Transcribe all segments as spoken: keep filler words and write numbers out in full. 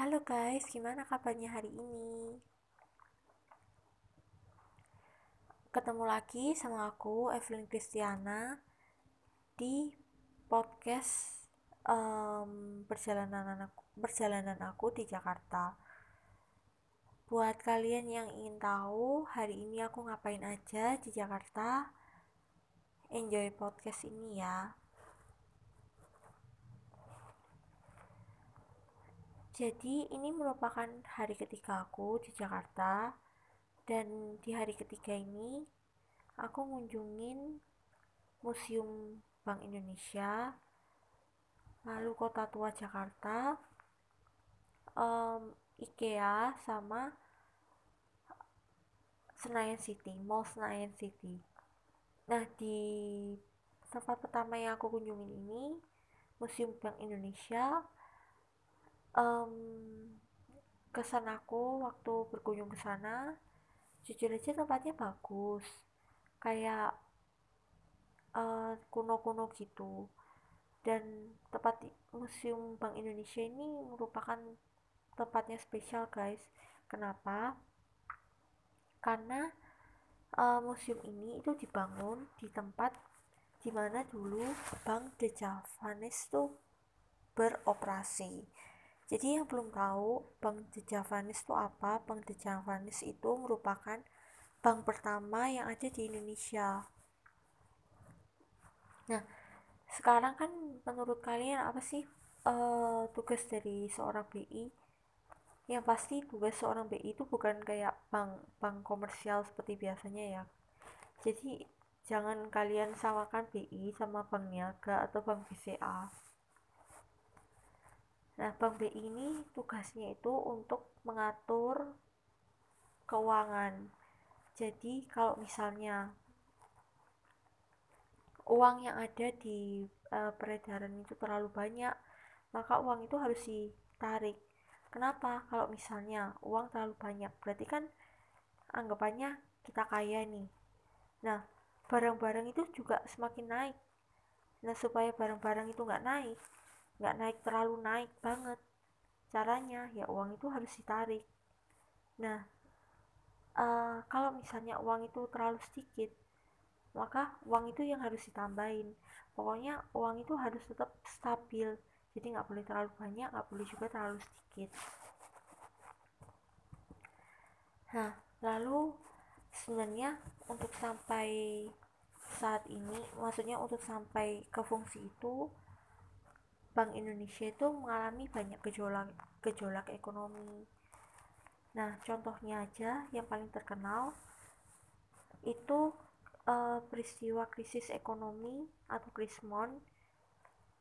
Halo guys, gimana kabarnya hari ini? Ketemu lagi sama aku, Evelyn Christiana, di podcast um, perjalanan aku, perjalanan aku di Jakarta. Buat kalian yang ingin tahu hari ini aku ngapain aja di Jakarta, enjoy podcast ini ya. Jadi ini merupakan hari ketiga aku di Jakarta, dan di hari ketiga ini aku ngunjungin Museum Bank Indonesia, lalu Kota Tua Jakarta, um, IKEA, sama Senayan City, Mall Senayan City. Nah, di tempat pertama yang aku kunjungin ini Museum Bank Indonesia. Um, kesan aku waktu berkunjung ke sana, jujur aja tempatnya bagus, kayak uh, kuno-kuno gitu. Dan tempat Museum Bank Indonesia ini merupakan tempatnya spesial guys. Kenapa? Karena uh, museum ini itu dibangun di tempat dimana dulu Bank De Javasche tuh beroperasi. Jadi yang belum tahu, Bank De Javasche itu apa? Bank De Javasche itu merupakan bank pertama yang ada di Indonesia. Nah, sekarang kan menurut kalian apa sih uh, tugas dari seorang B I? Yang pasti tugas seorang B I itu bukan kayak bank bank komersial seperti biasanya ya. Jadi jangan kalian samakan B I sama bank niaga atau bank B C A. Nah, Bank B I ini tugasnya itu untuk mengatur keuangan. Jadi kalau misalnya uang yang ada di uh, peredaran itu terlalu banyak, maka uang itu harus ditarik. Kenapa? Kalau misalnya uang terlalu banyak, berarti kan anggapannya kita kaya nih. Nah, barang-barang itu juga semakin naik. Nah, supaya barang-barang itu nggak naik, nggak naik terlalu naik banget, caranya ya uang itu harus ditarik. Nah, uh, kalau misalnya uang itu terlalu sedikit, maka uang itu yang harus ditambahin. Pokoknya uang itu harus tetap stabil, jadi nggak boleh terlalu banyak, nggak boleh juga terlalu sedikit. Nah, lalu sebenarnya untuk sampai saat ini, maksudnya untuk sampai ke fungsi itu, Bank Indonesia itu mengalami banyak gejolak gejolak ekonomi. Nah, contohnya aja yang paling terkenal itu e, peristiwa krisis ekonomi atau krismon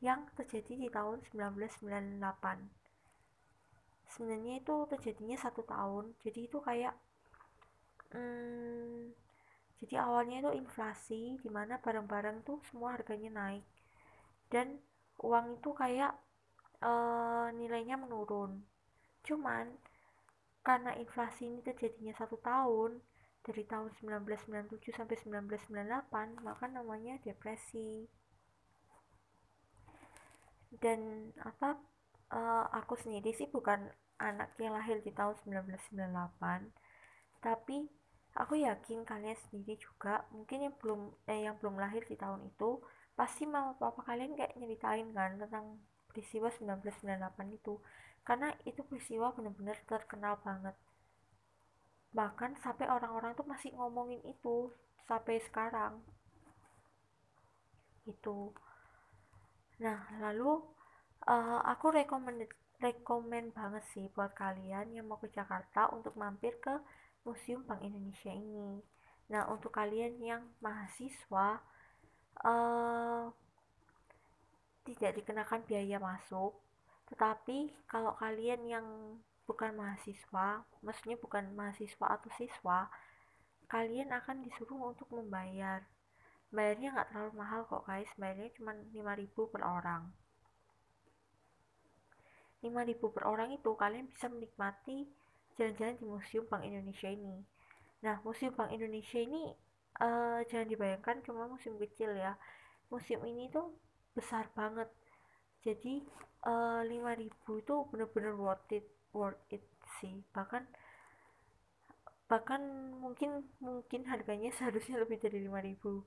yang terjadi di tahun seribu sembilan ratus sembilan puluh delapan. Sebenarnya itu terjadinya satu tahun, jadi itu kayak hmm, jadi awalnya itu inflasi, di mana barang-barang tuh semua harganya naik dan uang itu kayak e, nilainya menurun. Cuman karena inflasi ini terjadinya satu tahun, dari tahun seribu sembilan ratus sembilan puluh tujuh sampai seribu sembilan ratus sembilan puluh delapan, maka namanya depresi. Dan apa e, aku sendiri sih bukan anak yang lahir di tahun seribu sembilan ratus sembilan puluh delapan, tapi aku yakin kalian sendiri juga mungkin yang belum eh, yang belum lahir di tahun itu. Pasti mama papa kalian kayak nyeritain kan tentang peristiwa seribu sembilan ratus sembilan puluh delapan itu, karena itu peristiwa benar-benar terkenal banget. Bahkan sampai orang-orang tuh masih ngomongin itu sampai sekarang itu. Nah, lalu uh, aku recommend recommend banget sih buat kalian yang mau ke Jakarta untuk mampir ke Museum Bank Indonesia ini. Nah, untuk kalian yang mahasiswa, Uh, tidak dikenakan biaya masuk. Tetapi kalau kalian yang bukan mahasiswa, maksudnya bukan mahasiswa atau siswa, kalian akan disuruh untuk membayar. Bayarnya nggak terlalu mahal kok guys, bayarnya cuma lima ribu per orang. lima ribu per orang itu kalian bisa menikmati jalan-jalan di Museum Bank Indonesia ini. Nah, Museum Bank Indonesia ini Uh, jangan dibayangkan cuma museum kecil ya. Museum ini tuh besar banget. Jadi uh, lima ribu itu bener-bener worth it worth it sih. Bahkan bahkan mungkin mungkin harganya seharusnya lebih dari lima ribu,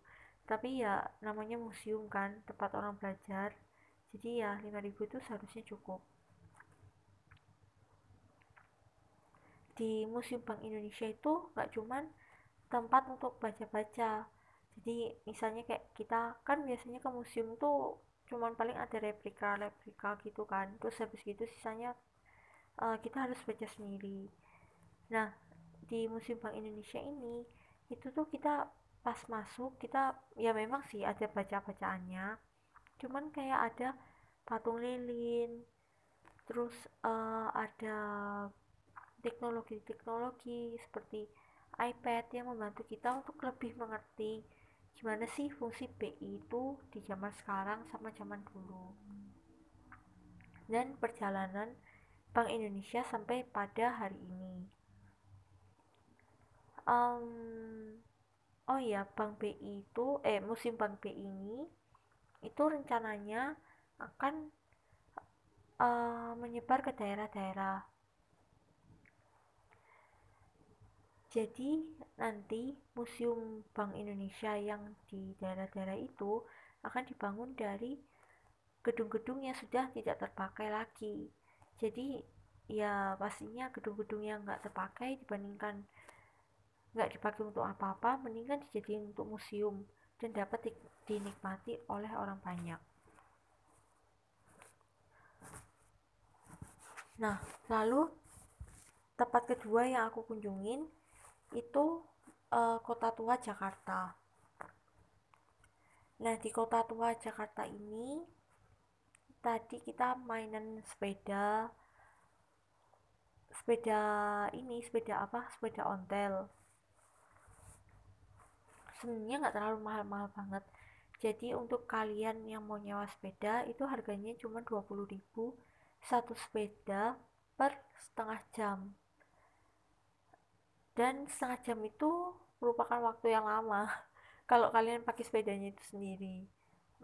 tapi ya namanya museum kan, tempat orang belajar, jadi ya lima ribu itu seharusnya cukup. Di Museum Bank Indonesia itu gak cuman tempat untuk baca-baca, jadi misalnya kayak kita kan biasanya ke museum tuh cuman paling ada replika-replika gitu kan, terus habis gitu sisanya uh, kita harus baca sendiri. Nah, di Museum Bank Indonesia ini itu tuh kita pas masuk, kita ya memang sih ada baca-bacaannya, cuman kayak ada patung lilin, terus uh, ada teknologi-teknologi seperti iPad yang membantu kita untuk lebih mengerti gimana sih fungsi B I itu di zaman sekarang sama zaman dulu. Dan perjalanan Bank Indonesia sampai pada hari ini. Um, oh ya, Bank B I itu, eh musim Bank B I ini itu rencananya akan uh, menyebar ke daerah-daerah. Jadi nanti Museum Bank Indonesia yang di daerah-daerah itu akan dibangun dari gedung-gedung yang sudah tidak terpakai lagi. Jadi ya pastinya gedung-gedung yang nggak terpakai dibandingkan nggak dipakai untuk apa-apa, mendingan dijadikan untuk museum dan dapat dinikmati oleh orang banyak. Nah, lalu tempat kedua yang aku kunjungin itu uh, Kota Tua Jakarta. Nah, di Kota Tua Jakarta ini tadi kita mainan sepeda sepeda ini sepeda apa? Sepeda ontel. Sebenarnya nggak terlalu mahal-mahal banget. Jadi untuk kalian yang mau nyewa sepeda itu harganya cuma dua puluh ribu satu sepeda per setengah jam. Dan setengah jam itu merupakan waktu yang lama kalau kalian pakai sepedanya itu sendiri.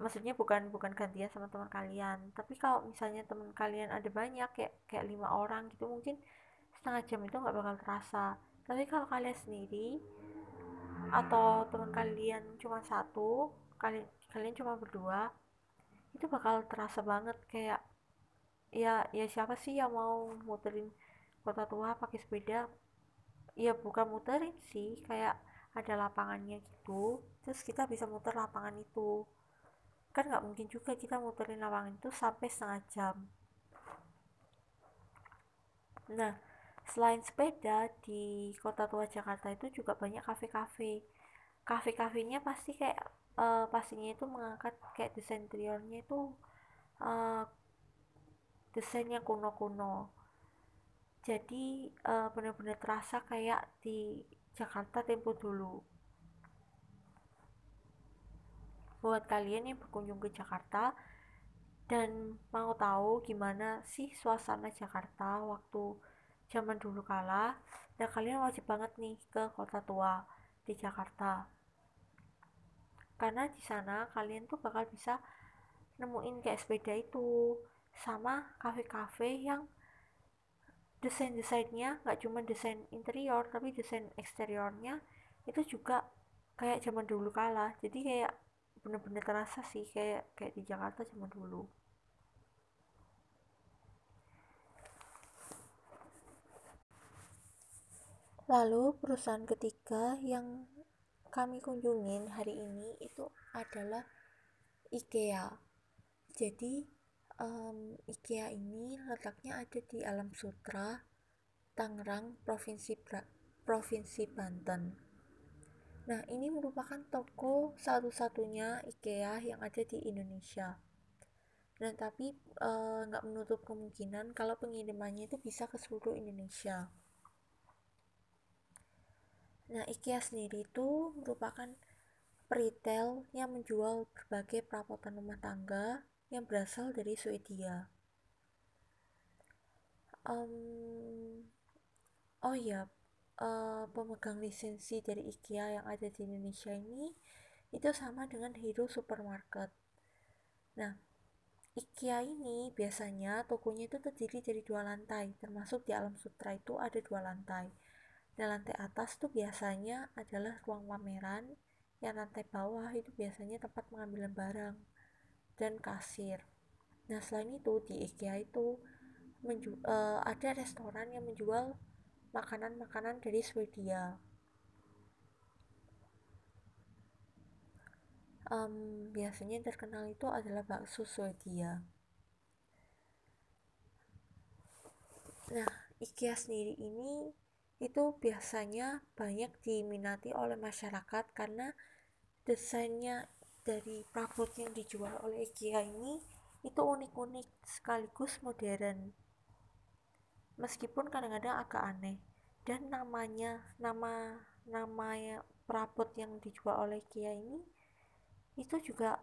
Maksudnya bukan bukan gantian sama teman kalian, tapi kalau misalnya teman kalian ada banyak kayak kayak lima orang gitu, mungkin setengah jam itu nggak bakal terasa. Tapi kalau kalian sendiri atau teman kalian cuma satu, kalian kalian cuma berdua, itu bakal terasa banget. Kayak ya ya siapa sih yang mau muterin Kota Tua pakai sepeda? Ya bukan muterin sih, kayak ada lapangannya gitu, terus kita bisa muter lapangan itu. Kan nggak mungkin juga kita muterin lapangan itu sampai setengah jam. Nah, selain sepeda di Kota Tua Jakarta itu juga banyak kafe-kafe. Kafe-kafenya pasti kayak uh, pastinya itu mengangkat kayak desain interiornya itu uh, desain yang kuno-kuno. Jadi uh, benar-benar terasa kayak di Jakarta tempo dulu. Buat kalian yang berkunjung ke Jakarta dan mau tahu gimana sih suasana Jakarta waktu zaman dulu kala, nah kalian wajib banget nih ke Kota Tua di Jakarta. Karena di sana kalian tuh bakal bisa nemuin kayak sepeda itu sama kafe-kafe yang desain-desainnya gak cuma desain interior, tapi desain eksteriornya itu juga kayak zaman dulu kala. Jadi kayak bener-bener terasa sih kayak kayak di Jakarta zaman dulu. Lalu perusahaan ketiga yang kami kunjungin hari ini itu adalah IKEA. Jadi Um, IKEA ini letaknya ada di Alam Sutera, Tangerang, Provinsi pra- Provinsi Banten. Nah, ini merupakan toko satu-satunya IKEA yang ada di Indonesia. Nah, tapi nggak uh, menutup kemungkinan kalau pengirimannya itu bisa ke seluruh Indonesia. Nah, IKEA sendiri itu merupakan retail yang menjual berbagai perabotan rumah tangga yang berasal dari Swedia. Um, oh ya, uh, pemegang lisensi dari IKEA yang ada di Indonesia ini itu sama dengan Hero Supermarket. Nah, IKEA ini biasanya tokonya itu terdiri dari dua lantai, termasuk di Alam Sutera itu ada dua lantai. Dan lantai atas itu biasanya adalah ruang pameran, yang lantai bawah itu biasanya tempat pengambilan barang dan kasir. Nah selain itu di IKEA itu menju- uh, ada restoran yang menjual makanan-makanan dari Swedia. Um, biasanya terkenal itu adalah bakso Swedia. Nah, IKEA sendiri ini itu biasanya banyak diminati oleh masyarakat karena desainnya dari produk yang dijual oleh IKEA ini itu unik-unik sekaligus modern. Meskipun kadang-kadang agak aneh, dan namanya nama nama perabot yang dijual oleh IKEA ini itu juga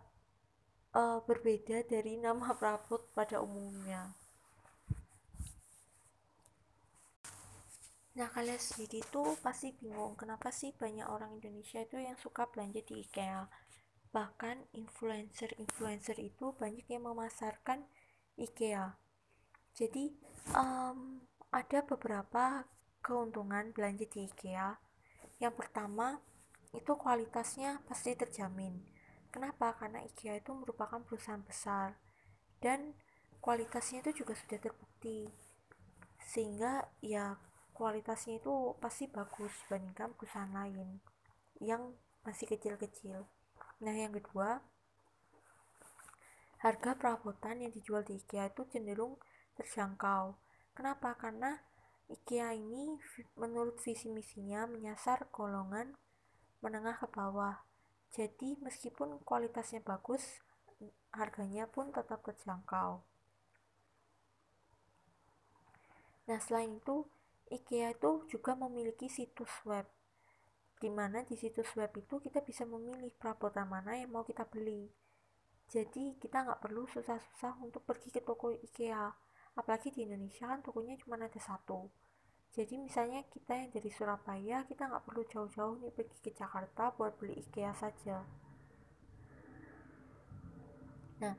uh, berbeda dari nama perabot pada umumnya. Nah kalian sendiri tuh pasti bingung kenapa sih banyak orang Indonesia itu yang suka belanja di IKEA. Bahkan influencer-influencer itu banyak yang memasarkan IKEA. Jadi um, ada beberapa keuntungan belanja di IKEA. Yang pertama itu kualitasnya pasti terjamin. Kenapa? Karena IKEA itu merupakan perusahaan besar dan kualitasnya itu juga sudah terbukti, sehingga ya kualitasnya itu pasti bagus dibandingkan perusahaan lain yang masih kecil-kecil. Nah yang kedua, harga perabotan yang dijual di IKEA itu cenderung terjangkau. Kenapa? Karena IKEA ini menurut visi misinya menyasar golongan menengah ke bawah. Jadi meskipun kualitasnya bagus, harganya pun tetap terjangkau. Nah selain itu, IKEA itu juga memiliki situs web, di mana di situs web itu kita bisa memilih perabotan mana yang mau kita beli. Jadi kita nggak perlu susah-susah untuk pergi ke toko IKEA, apalagi di Indonesia kan tokonya cuma ada satu. Jadi misalnya kita yang dari Surabaya, kita nggak perlu jauh-jauh nih pergi ke Jakarta buat beli IKEA saja. Nah,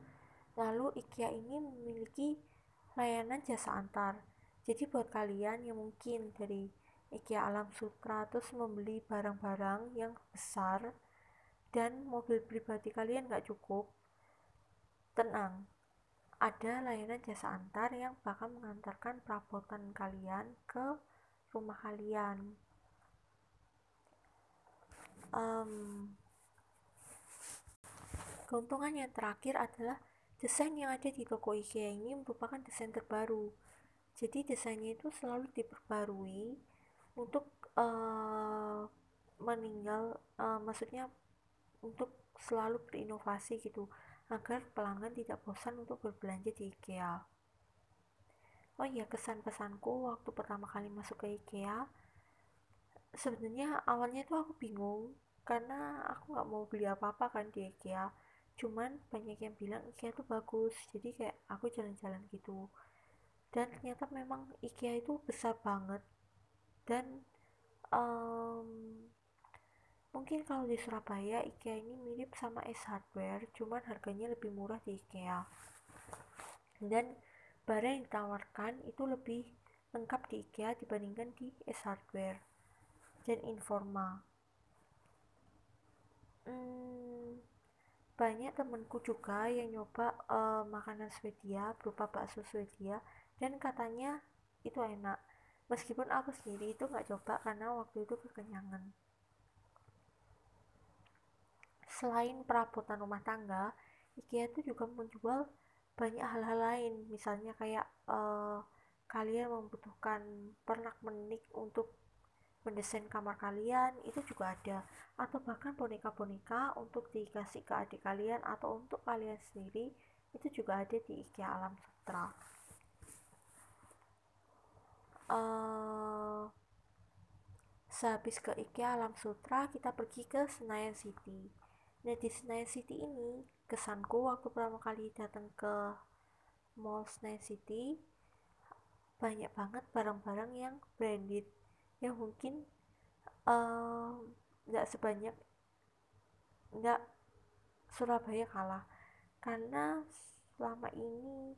lalu IKEA ini memiliki layanan jasa antar. Jadi buat kalian yang mungkin dari IKEA Alam Sutera terus membeli barang-barang yang besar dan mobil pribadi kalian nggak cukup, tenang. Ada layanan jasa antar yang bakal mengantarkan perabotan kalian ke rumah kalian. Um, keuntungan yang terakhir adalah desain yang ada di toko IKEA ini merupakan desain terbaru. Jadi desainnya itu selalu diperbarui untuk uh, meninggal, uh, maksudnya untuk selalu berinovasi gitu, agar pelanggan tidak bosan untuk berbelanja di IKEA. Oh iya, kesan-pesanku waktu pertama kali masuk ke IKEA, sebenarnya awalnya tuh aku bingung karena aku nggak mau beli apa-apa kan di IKEA. Cuman banyak yang bilang IKEA tuh bagus, jadi kayak aku jalan-jalan gitu. Dan ternyata memang IKEA itu besar banget dan um, mungkin kalau di Surabaya, IKEA ini mirip sama S-Hardware, cuman harganya lebih murah di IKEA. Dan barang yang ditawarkan itu lebih lengkap di IKEA dibandingkan di S-Hardware dan Informa. Hmm, banyak temanku juga yang nyoba uh, makanan Swedia berupa bakso Swedia dan katanya itu enak. Meskipun aku sendiri itu nggak coba karena waktu itu kekenyangan. Selain perabotan rumah tangga, IKEA itu juga menjual banyak hal-hal lain. Misalnya kayak uh, kalian membutuhkan pernak-pernik untuk mendesain kamar kalian, itu juga ada. Atau bahkan boneka-boneka untuk dikasih ke adik kalian atau untuk kalian sendiri, itu juga ada di IKEA Alam Sutera. Uh, sehabis ke IKEA Alam Sutera, kita pergi ke Senayan City. Nah di Senayan City ini, kesanku waktu pertama kali datang ke mall Senayan City, banyak banget barang-barang yang branded yang mungkin nggak uh, sebanyak nggak Surabaya kalah, karena selama ini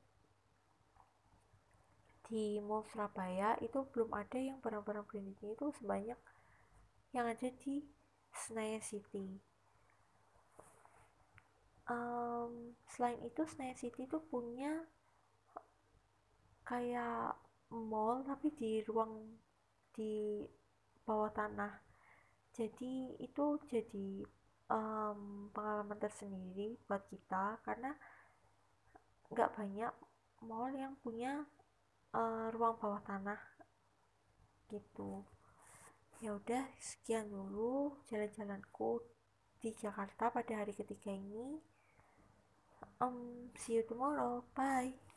di Mall Surabaya itu belum ada yang barang-barang brandednya itu sebanyak yang ada di Senayan City. Um, selain itu Senayan City itu punya kayak mall tapi di ruang di bawah tanah, jadi itu jadi um, pengalaman tersendiri buat kita karena nggak banyak mall yang punya uh, ruang bawah tanah gitu. Ya udah, sekian dulu jalan-jalanku di Jakarta pada hari ketiga ini. Um, see you tomorrow, bye.